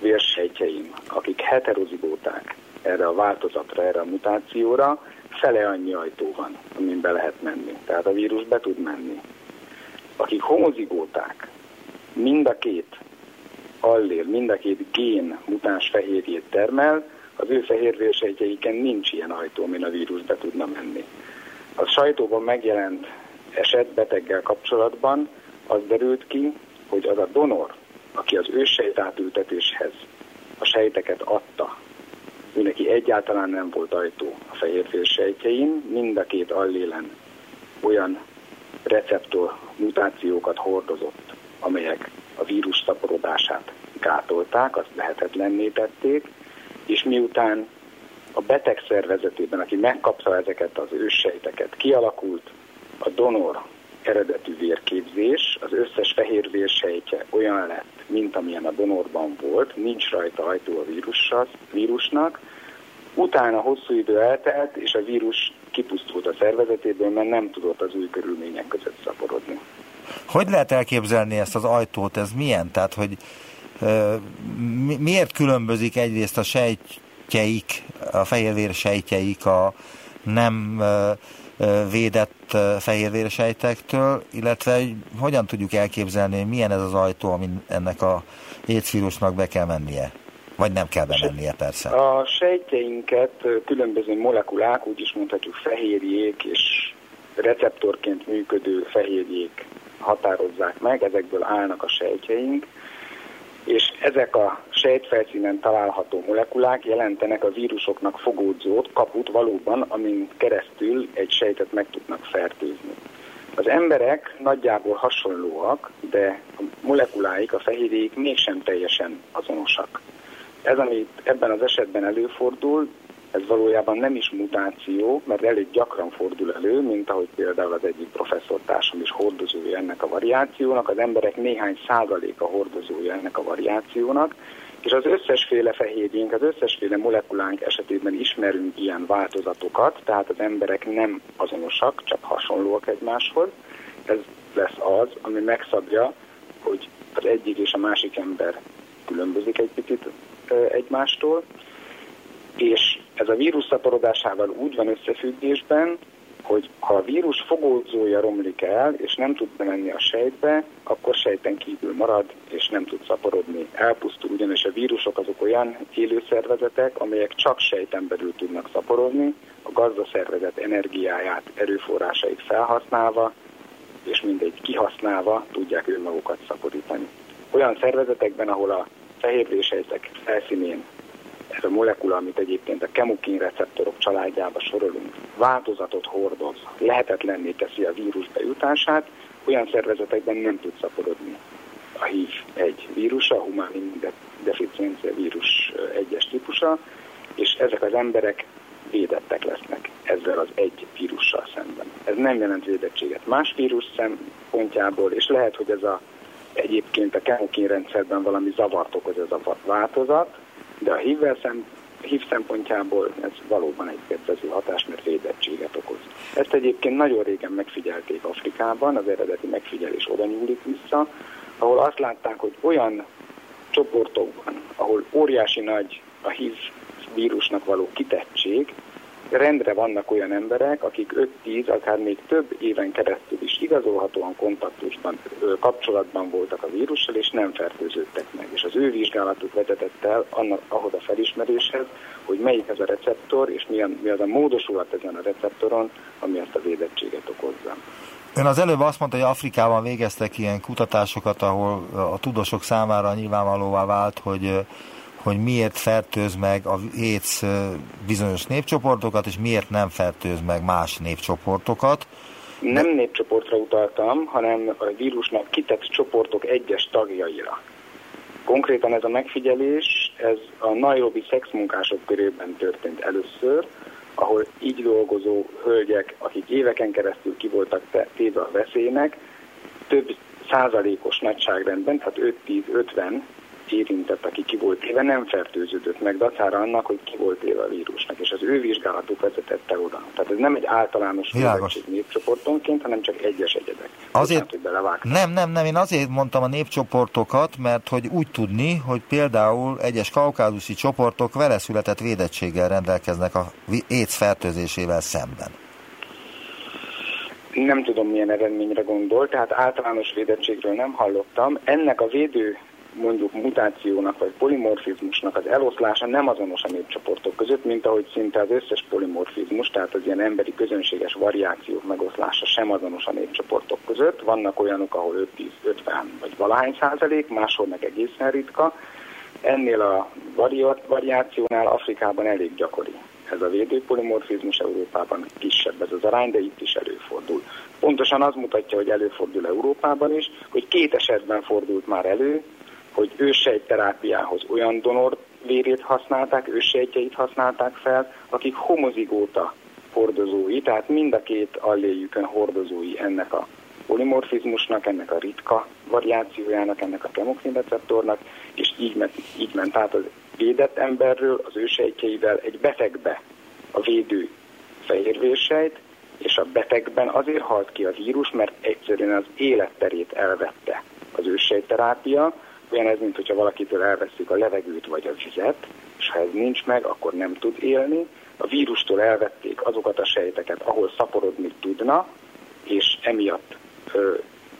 vérsejtjeim, akik heterozigóták erre a változatra, erre a mutációra, fele annyi ajtó van, amin be lehet menni. Tehát a vírus be tud menni. Akik homozigóták, mind a két allél, mind a két gén mutáns fehérjét termel, az ő fehérvérsejtjeiken nincs ilyen ajtó, amin a vírus be tudna menni. A sajtóban megjelent esetbeteggel kapcsolatban az derült ki, hogy az a donor, aki az őssejt átültetéshez a sejteket adta, neki egyáltalán nem volt ajtó a fehérvérsejtjein, mind a két allélen olyan receptor mutációkat hordozott, amelyek a vírus szaporodását gátolták, azt lehetetlenné tették, és miután a beteg szervezetében, aki megkapta ezeket az őssejteket, kialakult a donor eredetű vérképzés, az összes fehérvérsejtje olyan lett, mint amilyen a donorban volt, nincs rajta ajtó a vírussal, vírusnak, utána hosszú idő eltelt, és a vírus kipusztult a szervezetéből, mert nem tudott az új körülmények között szaporodni. Hogy lehet elképzelni ezt az ajtót? Ez milyen? Tehát, hogy euh, miért különbözik egyrészt a sejtjeik, a fehérvérsejtjeik a nem euh, védett fehérvérsejtektől, illetve hogyan tudjuk elképzelni, milyen ez az ajtó, amin ennek a AIDS-vírusnak be kell mennie? Vagy nem kell bemennie, persze. A sejtjeinket különböző molekulák, úgy is mondhatjuk fehérjék és receptorként működő fehérjék határozzák meg, ezekből állnak a sejtjeink, és ezek a sejtfelszínen található molekulák jelentenek a vírusoknak fogódzót, kaput valóban, amin keresztül egy sejtet meg tudnak fertőzni. Az emberek nagyjából hasonlóak, de a molekuláik, a fehérjéik mégsem teljesen azonosak. Ez, amit ebben az esetben előfordul, ez valójában nem is mutáció, mert elég gyakran fordul elő, mint ahogy például az egyik professzortársam is hordozója ennek a variációnak, az emberek néhány százaléka hordozója ennek a variációnak, és az összesféle fehérjénk, az összesféle molekulánk esetében ismerünk ilyen változatokat, tehát az emberek nem azonosak, csak hasonlóak egymáshoz. Ez lesz az, ami megszabja, hogy az egyik és a másik ember különbözik egy picit egymástól, és ez a vírus szaporodásával úgy van összefüggésben, hogy ha a vírus fogódzója romlik el, és nem tud bemenni a sejtbe, akkor sejten kívül marad, és nem tud szaporodni. Elpusztul, ugyanis a vírusok azok olyan élőszervezetek, amelyek csak sejten belül tudnak szaporodni, a gazdaszervezet energiáját, erőforrásait felhasználva, és mindegy kihasználva tudják önmagukat szaporítani. Olyan szervezetekben, ahol a fehérvérsejtek felszínén ez a molekula, amit egyébként a kemokin receptorok családjába sorolunk, változatot hordoz, lehetetlenné teszi a vírus bejutását, olyan szervezetekben nem tud szaporodni. A hív egy vírusa, a humán immundeficiencia vírus egyes típusa, és ezek az emberek védettek lesznek ezzel az egy vírussal szemben. Ez nem jelent védettséget más vírus szempontjából, és lehet, hogy ez a egyébként a kemokin rendszerben valami zavart okoz ez a változat, de a hívvel szem, hív szempontjából ez valóban egy kedvező hatás, mert védettséget okoz. Ezt egyébként nagyon régen megfigyelték Afrikában, az eredeti megfigyelés oda nyúlik vissza, ahol azt látták, hogy olyan csoportokban, ahol óriási nagy a hív vírusnak való kitettség, rendre vannak olyan emberek, akik öt-tíz, akár még több éven keresztül is igazolhatóan kontaktusban, kapcsolatban voltak a vírussal, és nem fertőződtek meg. És az ő vizsgálatuk vetetett el annak, ahhoz a felismeréshez, hogy melyik ez a receptor, és mi az a módosulat ezen a receptoron, ami ezt a védettséget okozza. Ön az előbb azt mondta, hogy Afrikában végeztek ilyen kutatásokat, ahol a tudósok számára nyilvánvalóvá vált, hogy hogy miért fertőz meg a AIDS bizonyos népcsoportokat, és miért nem fertőz meg más népcsoportokat. Nem népcsoportra utaltam, hanem a vírusnak kitett csoportok egyes tagjaira. Konkrétan ez a megfigyelés, ez a nairobi szexmunkások körében történt először, ahol így dolgozó hölgyek, akik éveken keresztül ki voltak téve a veszélynek, több százalékos nagyságrendben, tehát öt-tíz-ötven érintett, aki ki volt téve, nem fertőződött meg dacára annak, hogy ki volt téve a vírusnak, és az ő vizsgálatuk vezetette oda. Tehát ez nem egy általános népcsoport népcsoportonként, hanem csak egyes egyedek. Azért, hát, nem, nem, nem, én azért mondtam a népcsoportokat, mert hogy úgy tudni, hogy például egyes kaukázuszi csoportok veleszületett védettséggel rendelkeznek a AIDS fertőzésével szemben. Nem tudom, milyen eredményre gondol, tehát általános védettségről nem hallottam. Ennek a védő, mondjuk mutációnak vagy polimorfizmusnak az eloszlása nem azonos a népcsoportok között, mint ahogy szinte az összes polimorfizmus, tehát az ilyen emberi közönséges variációk megoszlása sem azonos a népcsoportok között. Vannak olyanok, ahol öt-tíz-ötven vagy valahány százalék, máshol meg egészen ritka. Ennél a variációnál Afrikában elég gyakori. Ez a védőpolimorfizmus, Európában kisebb ez az arány, de itt is előfordul. Pontosan az mutatja, hogy előfordul Európában is, hogy két esetben fordult már elő, hogy őssejtterápiához olyan donor vérét használták, őssejtjeit használták fel, akik homozigóta hordozói, tehát mind a két alléjükön hordozói ennek a polimorfizmusnak, ennek a ritka variációjának, ennek a chemokrin receptornak, és így ment, így ment át az védett emberről az ősejtjeivel egy betegbe a védő fehérvérsejt, és a betegben azért halt ki a vírus, mert egyszerűen az életterét elvette az őssejtterápia. Olyan ez, mint hogyha valakitől elveszik a levegőt vagy a vizet, és ha ez nincs meg, akkor nem tud élni. A vírustól elvették azokat a sejteket, ahol szaporodni tudna, és emiatt ö,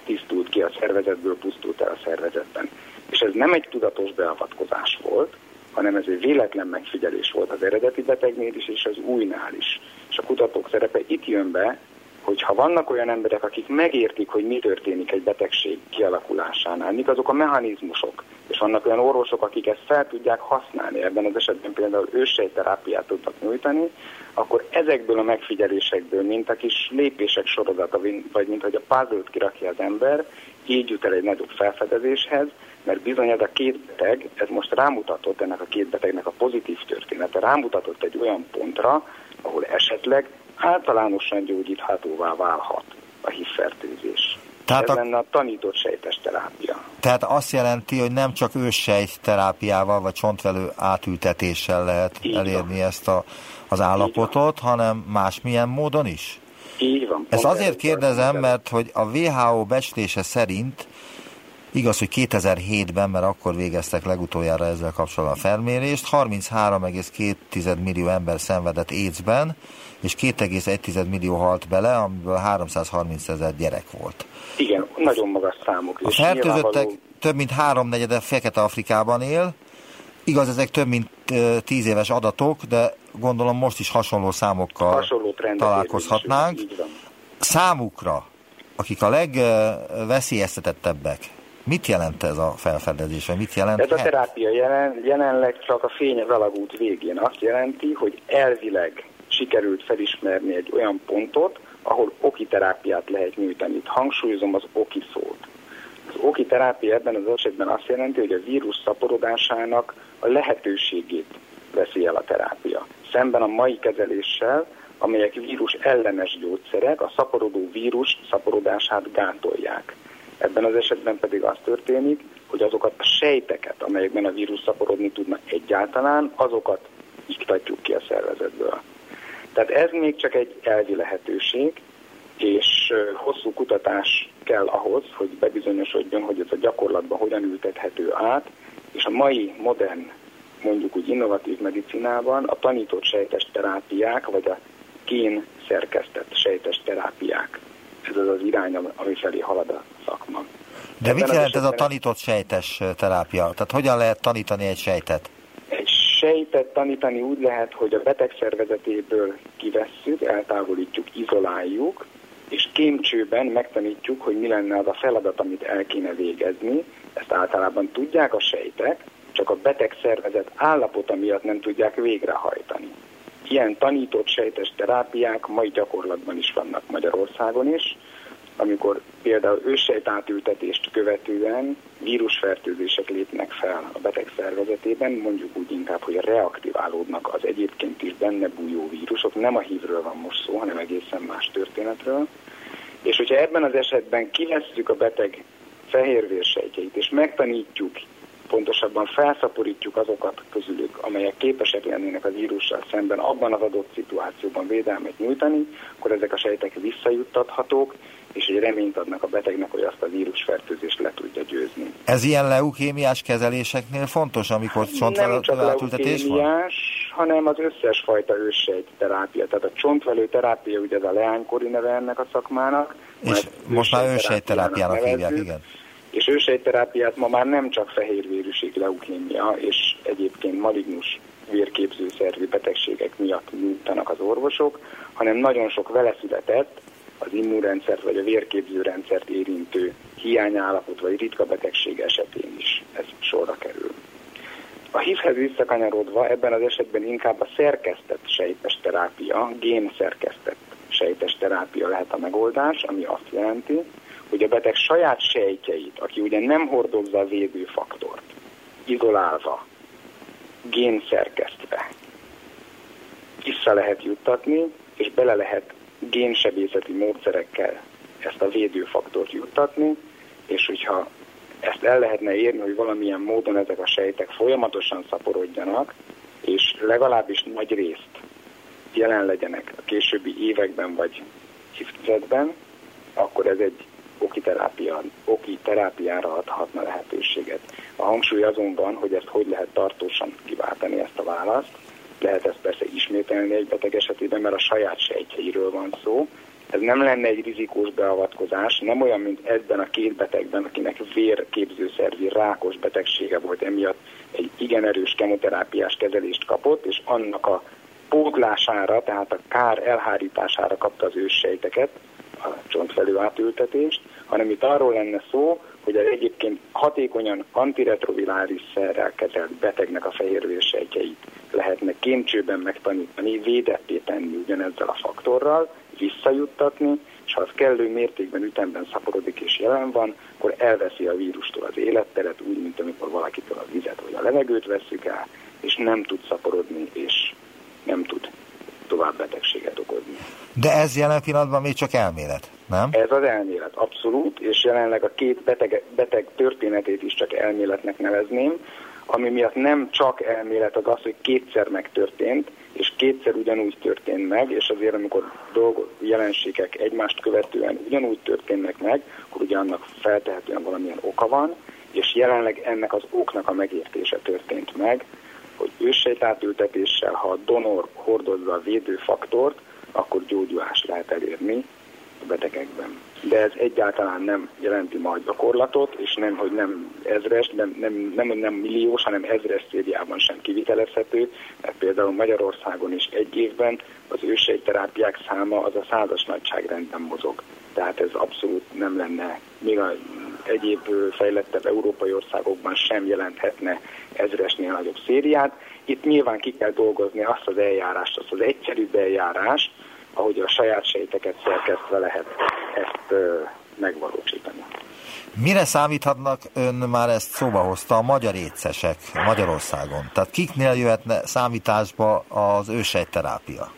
tisztult ki a szervezetből, pusztult el a szervezetben. És ez nem egy tudatos beavatkozás volt, hanem ez egy véletlen megfigyelés volt az eredeti betegnél is, és az újnál is. És a kutatók szerepe itt jön be, hogyha vannak olyan emberek, akik megértik, hogy mi történik egy betegség kialakulásánál, mik azok a mechanizmusok, és vannak olyan orvosok, akik ezt fel tudják használni, ebben az esetben például őssejtterápiát tudnak nyújtani, akkor ezekből a megfigyelésekből, mint a kis lépések sorozata, vagy mint hogy a puzzle-t kirakja az ember, így jut el egy nagyobb felfedezéshez, mert bizony ez a két beteg, ez most rámutatott, ennek a két betegnek a pozitív története, rámutatott egy olyan pontra, ahol esetleg általánosan gyógyíthatóvá válhat a hívfertőzés. Tehát ez a... lenne a tanított sejtes terápia. Tehát azt jelenti, hogy nem csak őssejt terápiával vagy csontvelő átültetéssel lehet így elérni van. Ezt a, az állapotot, hanem másmilyen módon is? Így van. Ezt azért kérdezem, mert hogy a vé há o becslése szerint, igaz, hogy kétezer-hétben, mert akkor végeztek legutoljára ezzel kapcsolatban a felmérést, harminchárom egész két millió ember szenvedett AIDS-ben, és két egész egy millió halt bele, amiből háromszázharmincezer gyerek volt. Igen, nagyon magas számok. A fertőzöttek nyilvánvaló... több mint háromnegyede Fekete-Afrikában él. Igaz, ezek több mint tíz éves adatok, de gondolom most is hasonló számokkal hasonló találkozhatnánk. Számukra, akik a legveszélyeztetettebbek, mit jelent ez a felfedezés, vagy mit jelent? Ez a terápia jelen, jelenleg csak a fény az alagút végén azt jelenti, hogy elvileg sikerült felismerni egy olyan pontot, ahol okiterápiát lehet nyújtani. Itt hangsúlyozom az oki szót. Az okiterápia ebben az esetben azt jelenti, hogy a vírus szaporodásának a lehetőségét veszi el a terápia. Szemben a mai kezeléssel, amelyek vírus ellenes gyógyszerek, a szaporodó vírus szaporodását gátolják. Ebben az esetben pedig az történik, hogy azokat a sejteket, amelyekben a vírus szaporodni tudnak egyáltalán, azokat iktatjuk ki a szervezetből. Tehát ez még csak egy elvi lehetőség, és hosszú kutatás kell ahhoz, hogy bebizonyosodjon, hogy ez a gyakorlatban hogyan ültethető át, és a mai modern, mondjuk úgy innovatív medicinában a tanított sejtes terápiák, vagy a kén szerkesztett sejtes terápiák. Ez az az irány, amifelé halad a szakma. De ebben mit jelent ez a tanított sejtes terápia? Tehát hogyan lehet tanítani egy sejtet? Sejtet tanítani úgy lehet, hogy a beteg szervezetéből kivesszük, eltávolítjuk, izoláljuk, és kémcsőben megtanítjuk, hogy mi lenne az a feladat, amit el kéne végezni. Ezt általában tudják a sejtek, csak a beteg szervezet állapota miatt nem tudják végrehajtani. Ilyen tanított sejtes terápiák mai gyakorlatban is vannak Magyarországon is, amikor például őssejt átültetést követően vírusfertőzések lépnek fel a beteg szervezetében, mondjuk úgy inkább, hogy reaktiválódnak az egyébként is benne bújó vírusok, nem a hívről van most szó, hanem egészen más történetről. És hogyha ebben az esetben kivesszük a beteg fehérvérsejtjeit, és megtanítjuk pontosabban felszaporítjuk azokat közülük, amelyek képesek lennének az vírussal szemben abban az adott szituációban védelmet nyújtani, akkor ezek a sejtek visszajuttathatók, és egy reményt adnak a betegnek, hogy azt a vírusfertőzést le tudja győzni. Ez ilyen leukémiás kezeléseknél fontos, amikor csontvelőátültetés van? Nem csak leukémiás, hanem az összes fajta őssejt terápia. Tehát a csontvelő terápia, ugye ez a leánykori neve ennek a szakmának. És most már őssejt terápiának hívják, igen. És ősejtterápiát ma már nem csak fehérvérűség, leukémia és egyébként malignus vérképzőszervi betegségek miatt nyújtanak az orvosok, hanem nagyon sok veleszületett, az immunrendszert vagy a vérképzőrendszert érintő hiányállapot vagy ritka betegség esetén is ez sorra kerül. A há i vé-hez visszakanyarodva ebben az esetben inkább a szerkesztett sejtes terápia, génszerkesztett sejtes terápia lehet a megoldás, ami azt jelenti, hogy a beteg saját sejtjeit, aki ugye nem hordozza a védőfaktort, izolálva, génszerkesztve, vissza lehet juttatni, és bele lehet génsebészeti módszerekkel ezt a védőfaktort juttatni, és hogyha ezt el lehetne érni, hogy valamilyen módon ezek a sejtek folyamatosan szaporodjanak, és legalábbis nagy részt jelen legyenek a későbbi években vagy évtizedben, akkor ez egy oki terápiára adhatna lehetőséget. A hangsúly azon van, hogy ezt hogy lehet tartósan kiváltani, ezt a választ. Lehet ezt persze ismételni egy beteg esetében, mert a saját sejtjeiről van szó. Ez nem lenne egy rizikós beavatkozás, nem olyan, mint ebben a két betegben, akinek vérképzőszervi rákos betegsége volt, emiatt egy igen erős kemoterápiás kezelést kapott, és annak a pótlására, tehát a kár elhárítására kapta az őssejteket, a csontvelő átültetést, hanem itt arról lenne szó, hogy az egyébként hatékonyan antiretrovirális szerrel kezelt betegnek a fehérvérsejtjeit lehetne kémcsőben megtanítani, védetté tenni ugyanezzel a faktorral, visszajuttatni, és ha az kellő mértékben, ütemben szaporodik és jelen van, akkor elveszi a vírustól az életteret, úgy, mint amikor valakitől a vizet vagy a levegőt veszük el, és nem tud szaporodni, és nem tud tovább betegséget okozni. De ez jelen pillanatban még csak elmélet, nem? Ez az elmélet, abszolút, és jelenleg a két beteg, beteg történetét is csak elméletnek nevezném, ami miatt nem csak elmélet az az, hogy kétszer megtörtént, és kétszer ugyanúgy történt meg, és azért amikor dolgok, jelenségek egymást követően ugyanúgy történnek meg, akkor ugye annak feltehetően valamilyen oka van, és jelenleg ennek az oknak a megértése történt meg, hogy őssejtátültetéssel, ha a donor hordozza a védőfaktort, akkor gyógyulást lehet elérni a betegekben. De ez egyáltalán nem jelenti ma a gyakorlatot, és nem, hogy nem ezres, nem, nem, nem, nem milliós, hanem ezres szériában sem kivitelezhető, mert például Magyarországon is egy évben az őssejtterápiák száma az a százas nagyságrendben mozog. Tehát ez abszolút nem lenne, még a egyéb fejlettebb európai országokban sem jelenthetne ezresnél nagyobb szériát. Itt nyilván ki kell dolgozni azt az eljárást, azt az egyszerűbb eljárást, ahogy a saját sejteket szerkesztve lehet ezt megvalósítani. Mire számíthatnak, ön már ezt szóba hozta, a magyar écesek Magyarországon? Tehát kiknél jöhetne számításba az ősejtterápia?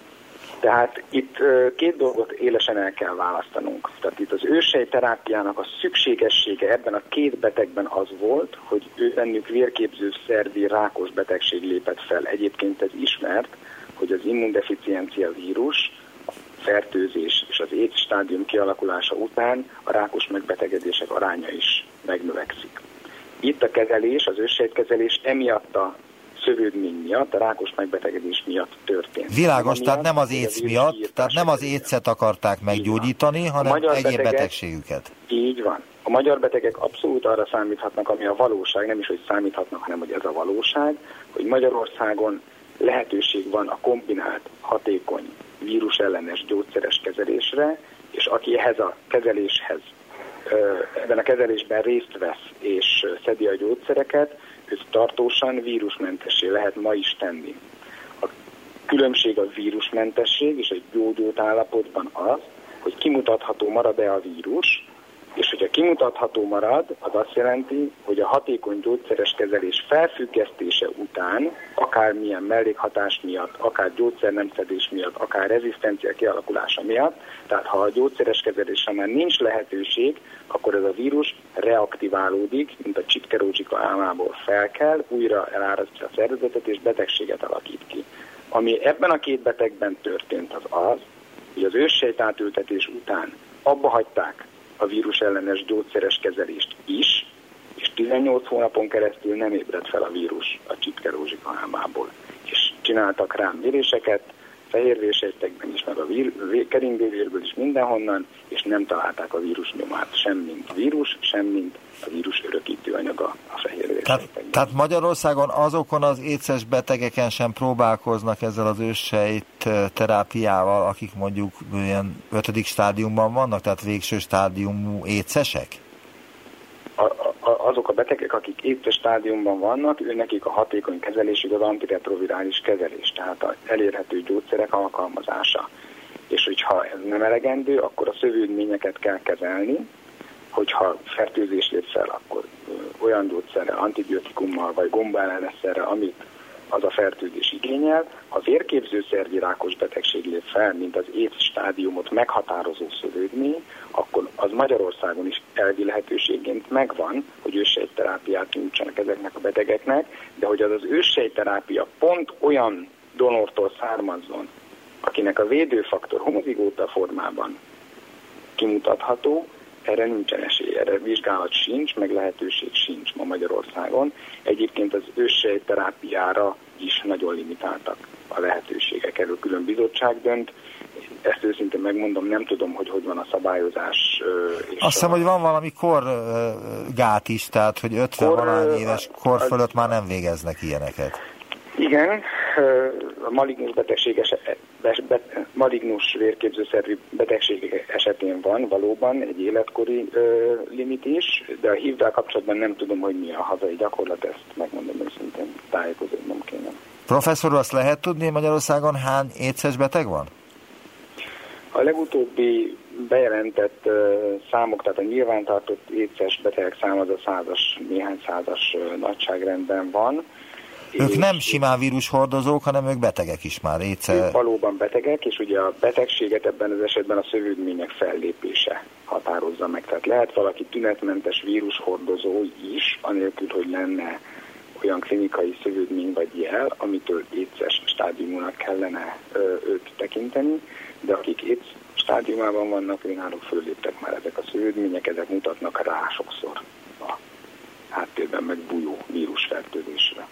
Tehát itt két dolgot élesen el kell választanunk. Tehát itt az őssejtterápiának a szükségessége ebben a két betegben az volt, hogy ő bennük vérképzőszervi rákos betegség lépett fel. Egyébként ez ismert, hogy az immundeficiencia vírus, a fertőzés és az AIDS stádium kialakulása után a rákos megbetegedések aránya is megnövekszik. Itt a kezelés, az őssejtkezelés emiatt a szövődmény miatt, a rákos megbetegedés miatt történt. Világos, miatt, tehát nem az éc miatt, tehát nem az écet akarták meggyógyítani, hanem egyéb betegek, betegségüket. Így van. A magyar betegek abszolút arra számíthatnak, ami a valóság, nem is, hogy számíthatnak, hanem, hogy ez a valóság, hogy Magyarországon lehetőség van a kombinált, hatékony, vírusellenes, gyógyszeres kezelésre, és aki ehhez a kezeléshez, ebben a kezelésben részt vesz és szedi a gyógyszereket, ez tartósan vírusmentessé lehet ma is tenni. A különbség a vírusmentesség és egy gyógyult állapotban az, hogy kimutatható marad-e a vírus, és hogy Hogyha kimutatható marad, az azt jelenti, hogy a hatékony gyógyszeres kezelés felfüggesztése után, akármilyen mellékhatás miatt, akár gyógyszernemszedés miatt, akár rezisztencia kialakulása miatt, tehát ha a gyógyszeres kezelésre már nincs lehetőség, akkor ez a vírus reaktiválódik, mint a csipkerócsika álmából felkel, újra elárasztja a szervezetet és betegséget alakít ki. Ami ebben a két betegben történt az az, hogy az őssejt átültetés után abba hagyták a vírusellenes gyógyszeres kezelést is, és tizennyolc hónapon keresztül nem ébredt fel a vírus a csipkerózsika álmából. És csináltak rám méréseket, fehérvérsejtekben is, meg a keringvérből is mindenhonnan, és nem találták a vírus nyomát, sem mint vírus, sem mint a vírus örökítő anyaga a fehérvérsejtekben. Tehát, tehát Magyarországon azokon az éces betegeken sem próbálkoznak ezzel az őssejt terápiával, akik mondjuk ilyen ötödik stádiumban vannak, tehát végső stádiumú écesek? A, a, azok a betegek, akik éces stádiumban vannak, őnekik a hatékony kezelésük az antiretrovirális kezelés, tehát az elérhető gyógyszerek alkalmazása. És hogyha ez nem elegendő, akkor a szövődményeket kell kezelni, hogyha fertőzés lép fel, akkor olyan gyógyszerrel, antibiotikummal vagy gombaellenesszerrel, amit az a fertőzés igényel. Ha vérképzőszervi rákos betegség lép fel, mint az éc stádiumot meghatározó szövődmény, akkor az Magyarországon is elvi lehetőségként megvan, hogy őssejtterápiát nyújtsanak ezeknek a betegeknek, de hogy az az őssejtterápia pont olyan donortól származzon, akinek a védőfaktor homozigóta formában kimutatható, erre nincsen esély, erre vizsgálat sincs, meg lehetőség sincs ma Magyarországon. Egyébként az őssejtterápiára is nagyon limitáltak a lehetőségek. Erről külön bizottság dönt. Ezt őszintén megmondom, nem tudom, hogy hogy van a szabályozás. És azt hiszem, a... hogy van valami korgát is, tehát hogy ötven-valahány éves kor fölött az... már nem végeznek ilyeneket. Igen, a malignus betegséges, malignus vérképzőszervi betegségek esetén van valóban egy életkori limit is, de a hívvel kapcsolatban nem tudom, hogy mi a hazai gyakorlat, ezt megmondom őszintén, tájékozódnom kéne. Professzor, azt lehet tudni, Magyarországon hány éces beteg van? A legutóbbi bejelentett számok, tehát a nyilvántartott éces betegek száma az a százas, néhány százas nagyságrendben van. Ők nem simán vírushordozók, hanem ők betegek is már. Éce... Ők valóban betegek, és ugye a betegséget ebben az esetben a szövődmények fellépése határozza meg. Tehát lehet valaki tünetmentes vírushordozó is, anélkül, hogy lenne olyan klinikai szövődmény vagy jel, amitől éces stádiumnak kellene őt tekinteni, de akik éc stádiumában vannak, őnáluk fölléptek már ezek a szövődmények, ezek mutatnak rá sokszor a háttérben megbújó vírusfertőzésre.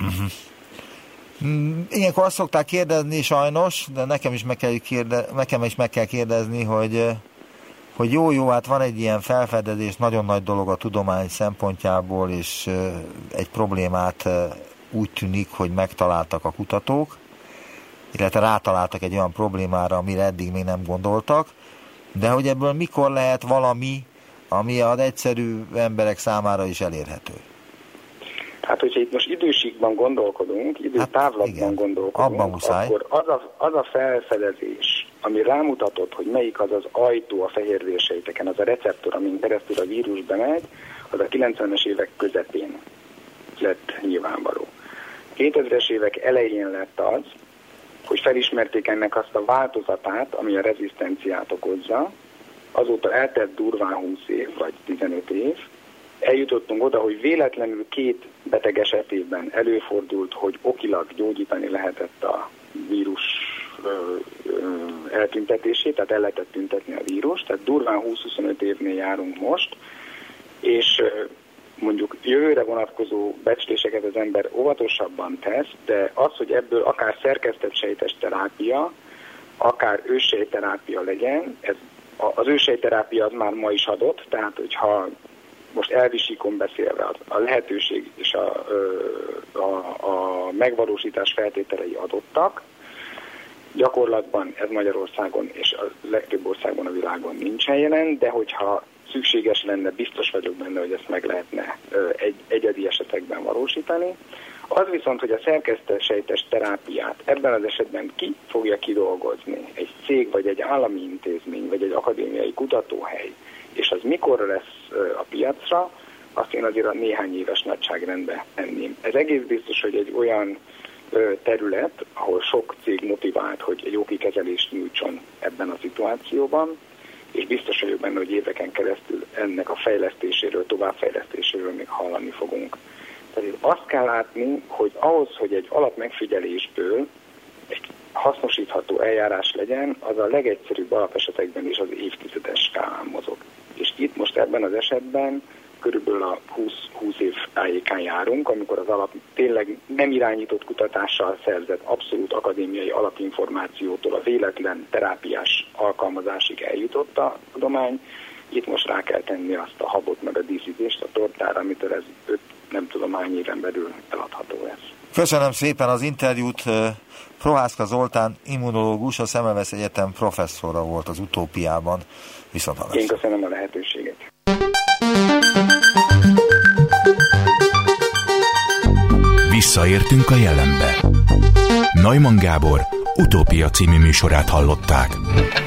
Uh-huh. Ilyenkor azt szokták kérdezni sajnos, de nekem is meg kell, kérde, nekem is meg kell kérdezni, hogy, hogy jó, jó, hát van egy ilyen felfedezés, nagyon nagy dolog a tudomány szempontjából, és egy problémát úgy tűnik, hogy megtaláltak a kutatók, illetve rátaláltak egy olyan problémára, amire eddig még nem gondoltak, de hogy ebből mikor lehet valami, ami az egyszerű emberek számára is elérhető? Hát, hogyha itt most időségben gondolkodunk, időtávlatban hát, gondolkodunk, akkor az a, az a felfedezés, ami rámutatott, hogy melyik az az ajtó a fehérvérsejteken, az a receptor, amin keresztül a vírus bemegy, az a kilencvenes évek közepén lett nyilvánvaló. kétezres évek elején lett az, hogy felismerték ennek azt a változatát, ami a rezisztenciát okozza, azóta eltett durván húsz év vagy tizenöt év, eljutottunk oda, hogy véletlenül két beteg esetében előfordult, hogy okilag gyógyítani lehetett a vírus eltüntetését, tehát el lehetett tüntetni a vírust, tehát durván húsz-huszonöt évnél járunk most, és mondjuk jövőre vonatkozó becsléseket az ember óvatosabban tesz, de az, hogy ebből akár szerkesztett sejtes terápia, akár őssejtterápia legyen, ez, az őssejtterápia az már ma is adott, tehát hogyha most elvisíkon beszélve az, a lehetőség és a, a, a megvalósítás feltételei adottak. Gyakorlatban ez Magyarországon és a legtöbb országban a világon nincsen jelen, de hogyha szükséges lenne, biztos vagyok benne, hogy ezt meg lehetne egy, egyedi esetekben valósítani. Az viszont, hogy a szerkesztősejtes terápiát ebben az esetben ki fogja kidolgozni, egy cég, vagy egy állami intézmény, vagy egy akadémiai kutatóhely, és az mikor lesz a piacra, azt én azért a néhány éves nagyságrendbe tenném. Ez egész biztos, hogy egy olyan terület, ahol sok cég motivált, hogy egy jogi kezelést nyújtson ebben a szituációban, és biztos vagyok benne, hogy éveken keresztül ennek a fejlesztéséről, továbbfejlesztéséről még hallani fogunk. Tehát azt kell látni, hogy ahhoz, hogy egy alapmegfigyelésből egy hasznosítható eljárás legyen, az a legegyszerűbb alapesetekben is az évtizedes skálán mozog. És itt most ebben az esetben körülbelül a húsz, húsz év tájékán járunk, amikor az alap tényleg nem irányított kutatással szerzett abszolút akadémiai alapinformációtól a véletlen terápiás alkalmazásig eljutott a tudomány. Itt most rá kell tenni azt a habot, meg a díszítést a tortára, amitől ez öt, nem tudom, hány éven belül eladható lesz. Köszönöm szépen az interjút. Prohászka Zoltán immunológus, a Semmelweis Egyetem professzora volt az Utópiában. Viszont hallásra. Én köszönöm a lehetőséget. Visszaértünk a jelenbe. Neumann Gábor Utópia című műsorát hallották.